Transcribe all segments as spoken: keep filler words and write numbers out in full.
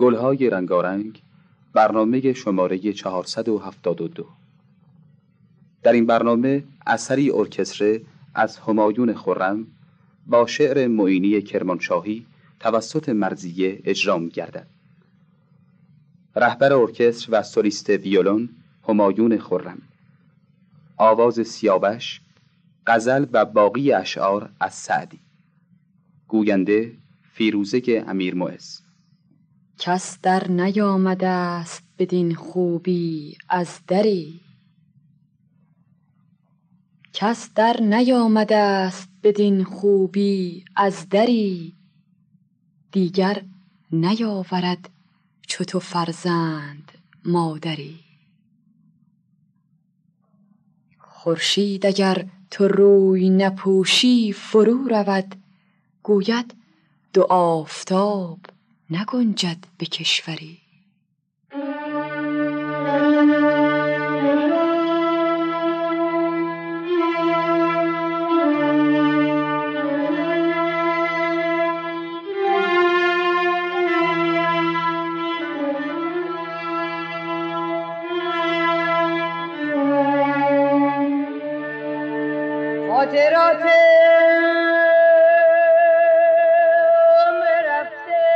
گلهای رنگارنگ، برنامه شماره چهارصد و هفتاد و دو. در این برنامه اثری ارکستره از همایون خرم با شعر معینی کرمانشاهی توسط مرضیه اجرام گردد. رهبر ارکستر و سولیست ویولون همایون خرم. آواز سیابش، غزل و باقی اشعار از سعدی. گوینده فیروزه امیرمعز. کس در نیامده است بدین خوبی از دری، کس در نیامده است بدین خوبی از دری، دیگر نیاورد چو تو فرزند مادری. خورشید اگر تو روی نپوشی فرو رود، گوید دو آفتاب نگنجد به کشوری. خاطرات مرفته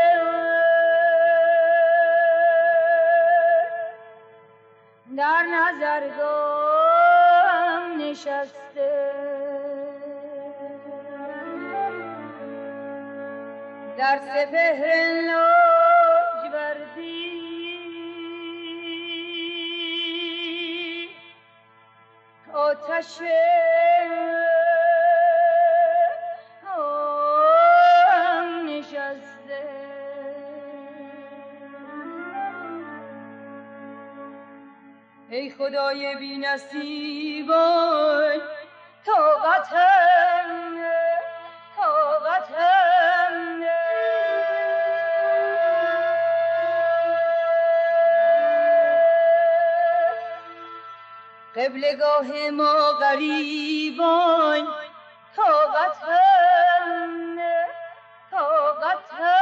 در نظرگاه نشسته، در سپهر لاجوردی آتش ای خدای بی نصیبان، طاقتم طاقتم قبلگاه ما غریبان، طاقتم طاقتم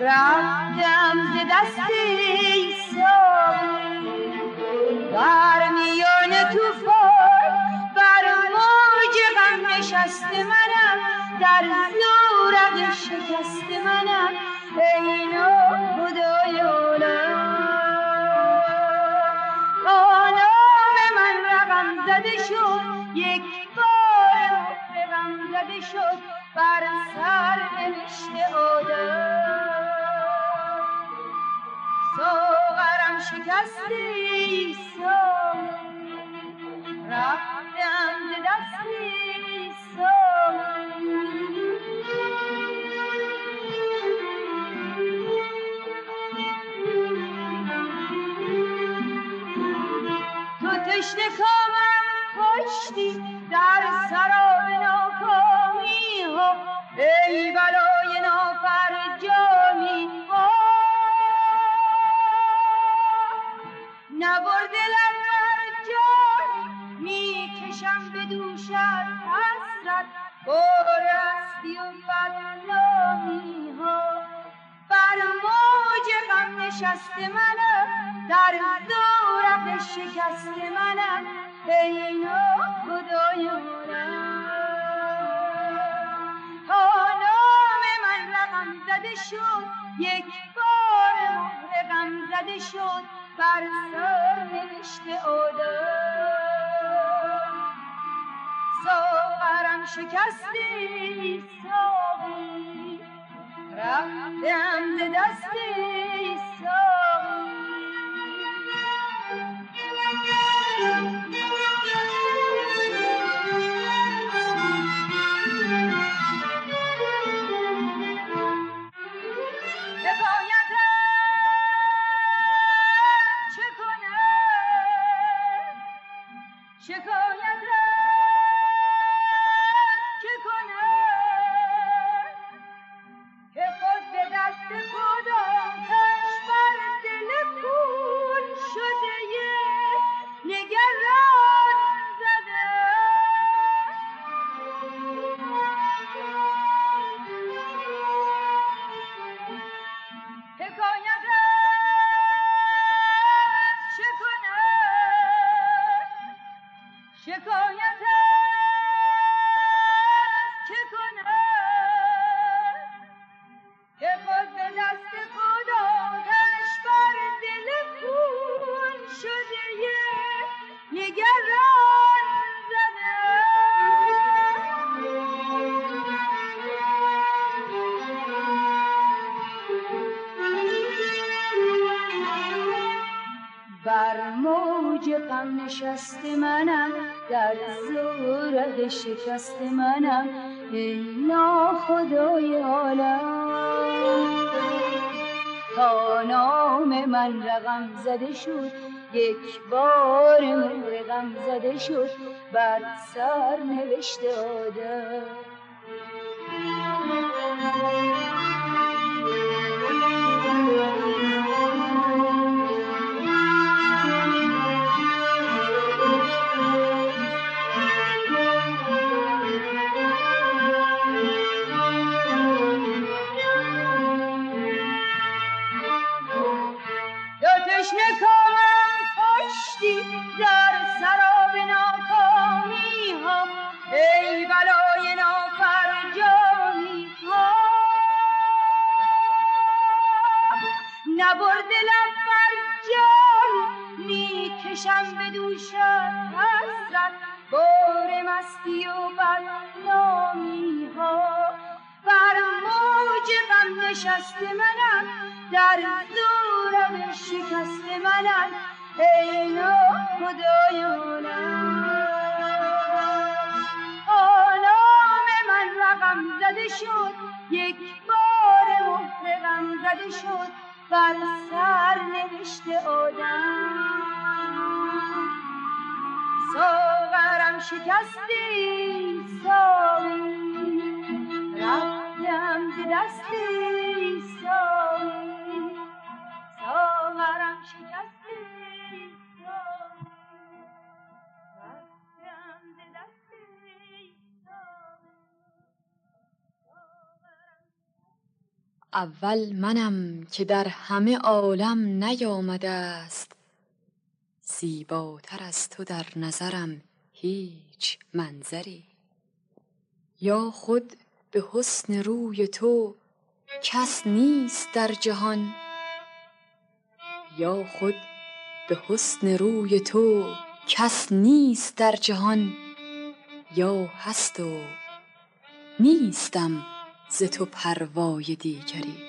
رفتم ز دست ایسان، بر میان طوفان بر موج غم نشسته منم، در زورق شکسته منم. ای خدای عالم با نام من رقم زده شد، یک بار رقم زده شد بر سر نوشته آدم. ساغرم شکسته ایسان، رفتم ز دست ایسان. تو تشنه کامم کشتی در سراب ناکامی ها، ای بلای نافرجامی نبرد لب جان، می کشم به دوشت حسرت بار هستی و بدنامی ها، بر موج غم نشسته منم. در دورق شکست منم ای ناخدایانم، تا نام من رقم زده شد، یک بار مهر غم زده شد بر سر نوشته آدم. ساغرم شکستی ساقی، رفتم ز دستی ساقی. شکست منم در زورق شکست منم ای ناخدای عالم، تا نام من رقم زده شد، یک بار مهر غم زده شد بر سر نوشته آدم. اول منم که در همه عالم نیامده است، زیباتر از تو در نظرم هیچ منظری. یا خود به حسن روی تو کس نیست در جهان، یا خود به حسن روی تو کس نیست در جهان. یا هست و نیستم ز تو پروای دیگری.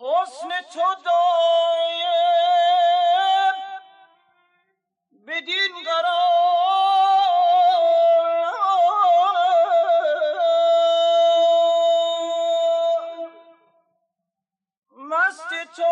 حسن تو دایم بدین قرار مست تو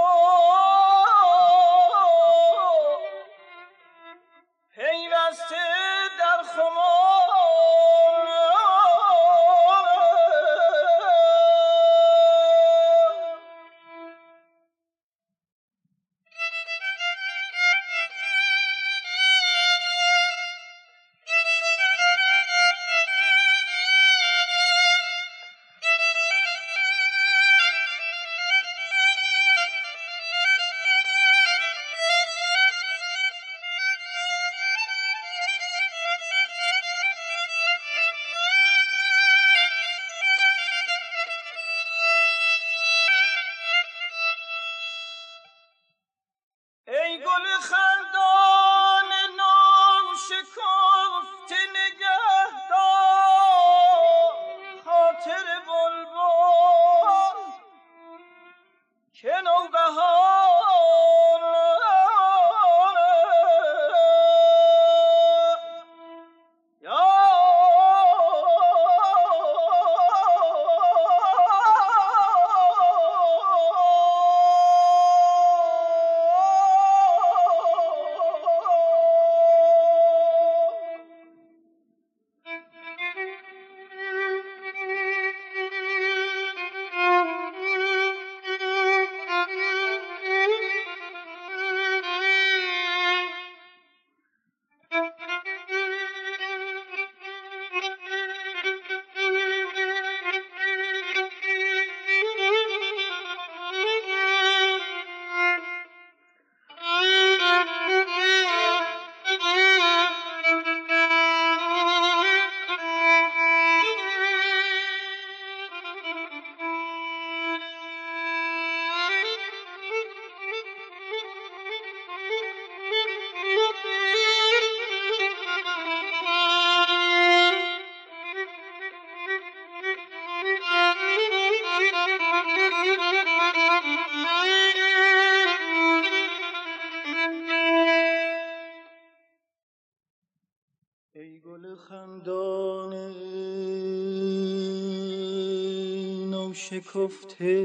شکفته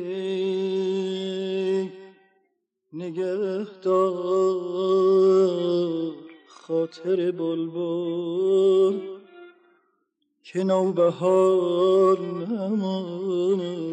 نگهدار خاطر بلبل که نوبهار نماند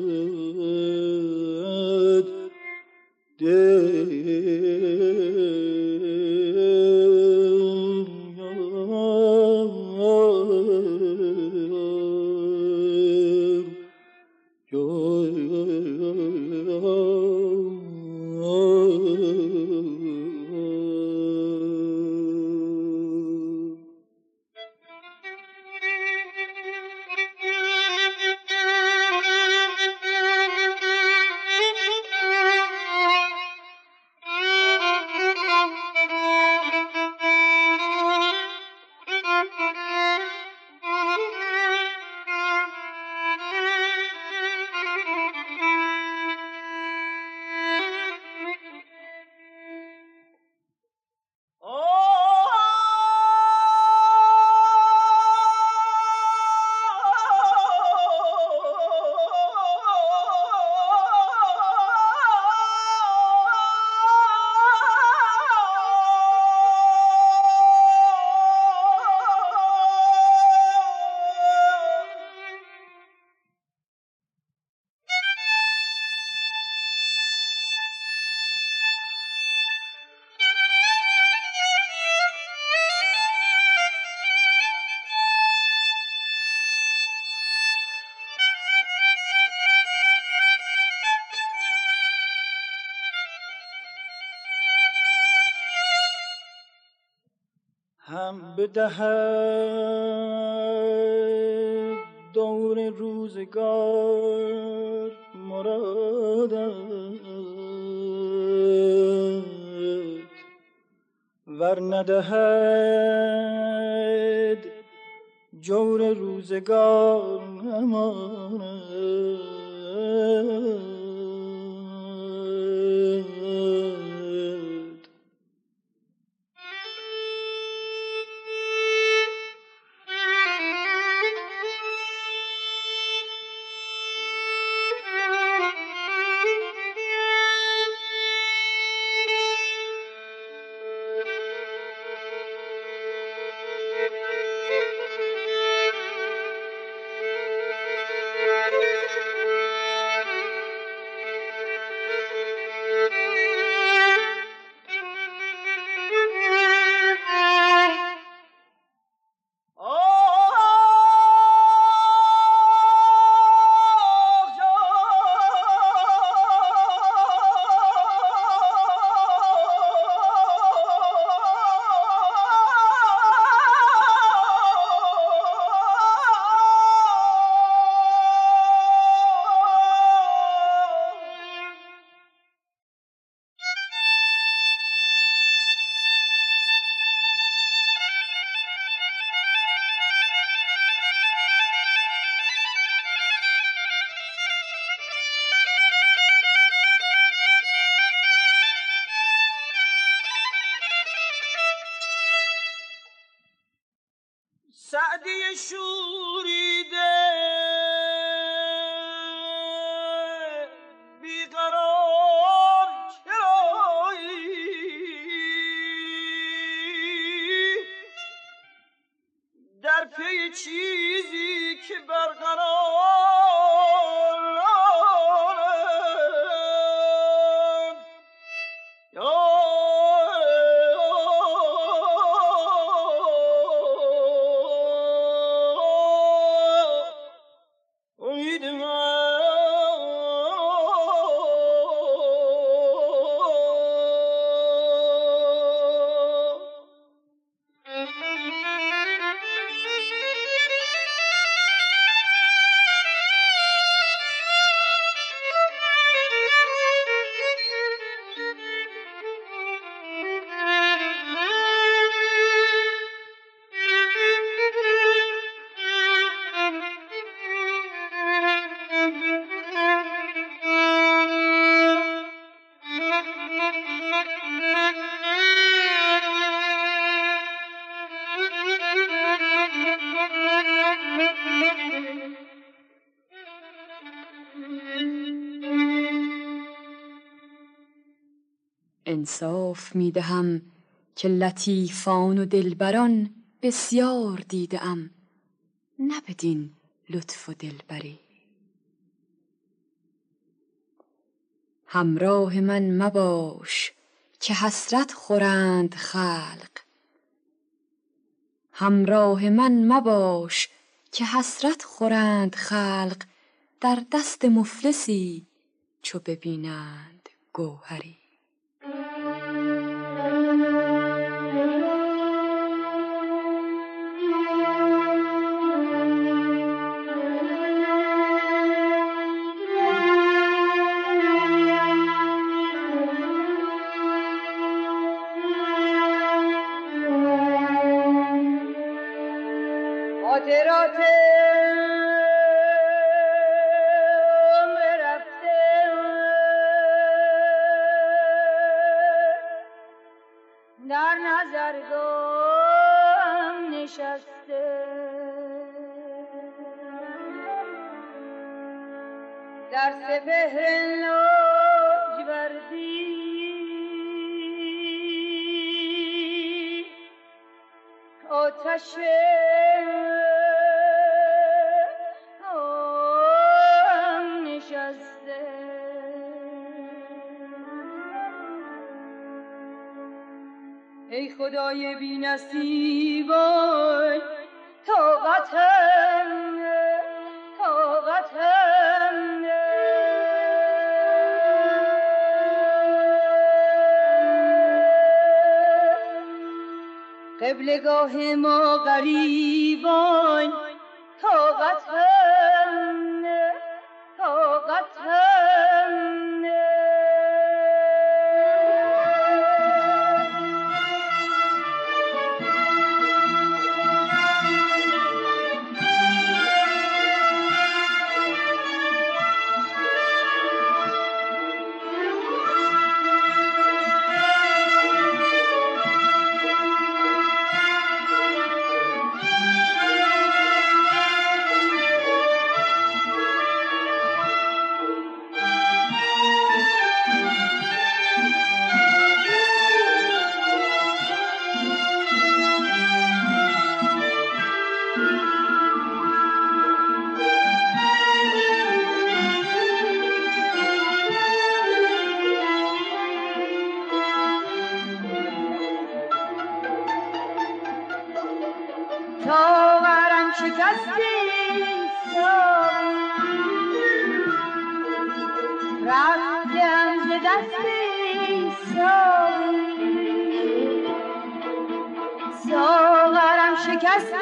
بدهد دور روزگار مرادت ور ندهد جور روزگار امانه. سعدی شوریده بیقرار چرایی در پی چیزی که برقرار یا انصاف می دهم که لطیفان و دلبران بسیار دیده ام، نه بدین لطف و دلبری. همراه من مباش که حسرت خورند خلق، همراه من مباش که حسرت خورند خلق در دست مفلسی چو ببینند گوهری. در سپهر لاجوردی آتش آن نشسته، ای خدای بی نصیبان طاقتم طاقتم قبلگاه ما غریبان طاقت هم طاقت هم رفتم ز دست ساغری، ساغرم شکست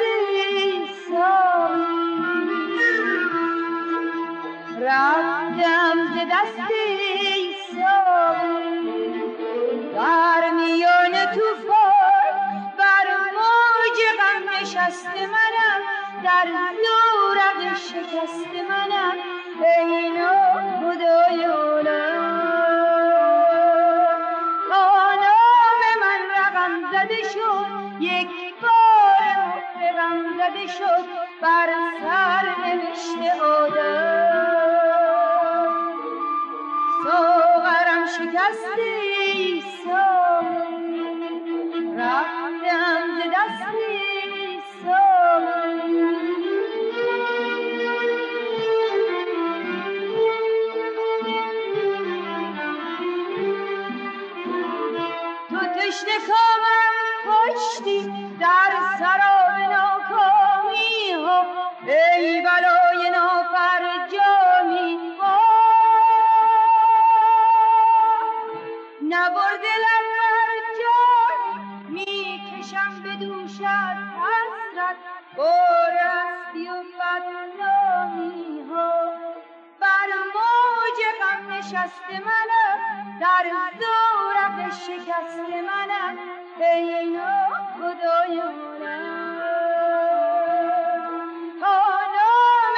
ساغری، رفتم ز دست ساغری، بر میان طوفان بر موج غم نشست منم، در زورق شکست منم، ای ناخدای عالم. با نام من رقم زده شد، یک بار رقم زده شد، بر سرنوشت آدم. ساغرم شکست ای ساغر، رفتم ز دست ساغر. تشنه کامم کشتی در سراب ناکامی ها، ای بلای نافرجامی ها. نبر دلم برجام، می کشم به دوشت حسرت، بار هستی و بدنامی ها. بر موج غم نشست منم، در زورق شکست منم، ای ناخدای عالم. با نام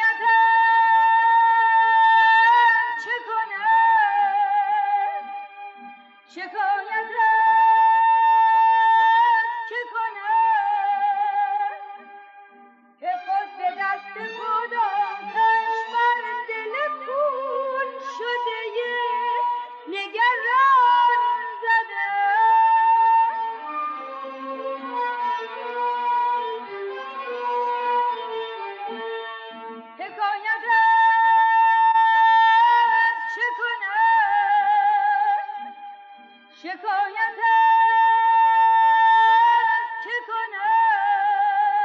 من رقم زده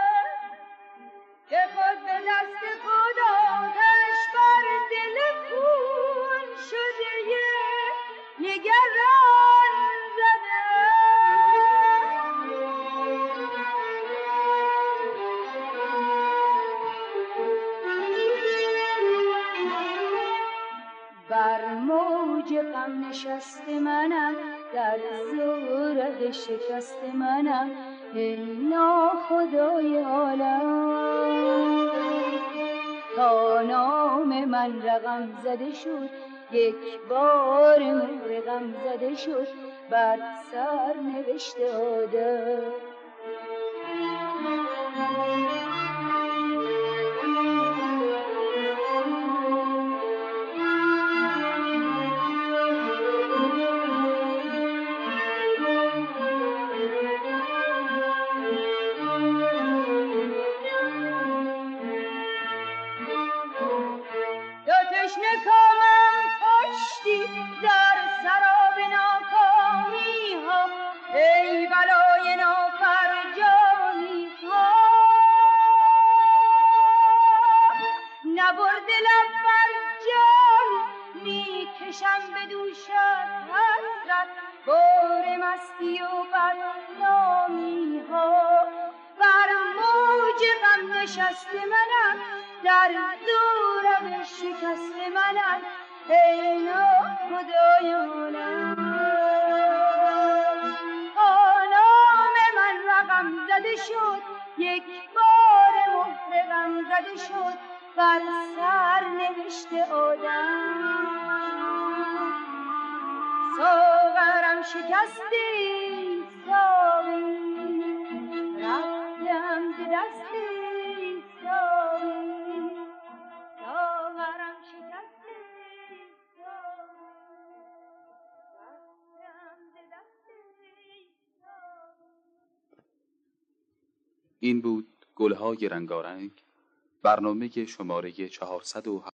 شد، یک بار مهر غم زده شد، بر سرنوشت آدم. ساغرم شکست ای ساغر، رفتم ز دست ساغر. شکست منم، در زورق شکست منم، ای ناخدای عالم. تا نام من رقم زده شد، یک بار مهر غم زده شد، بر سرنوشت آدم. این بود گلهای رنگارنگ، برنامه شماره چهارصد و هفت.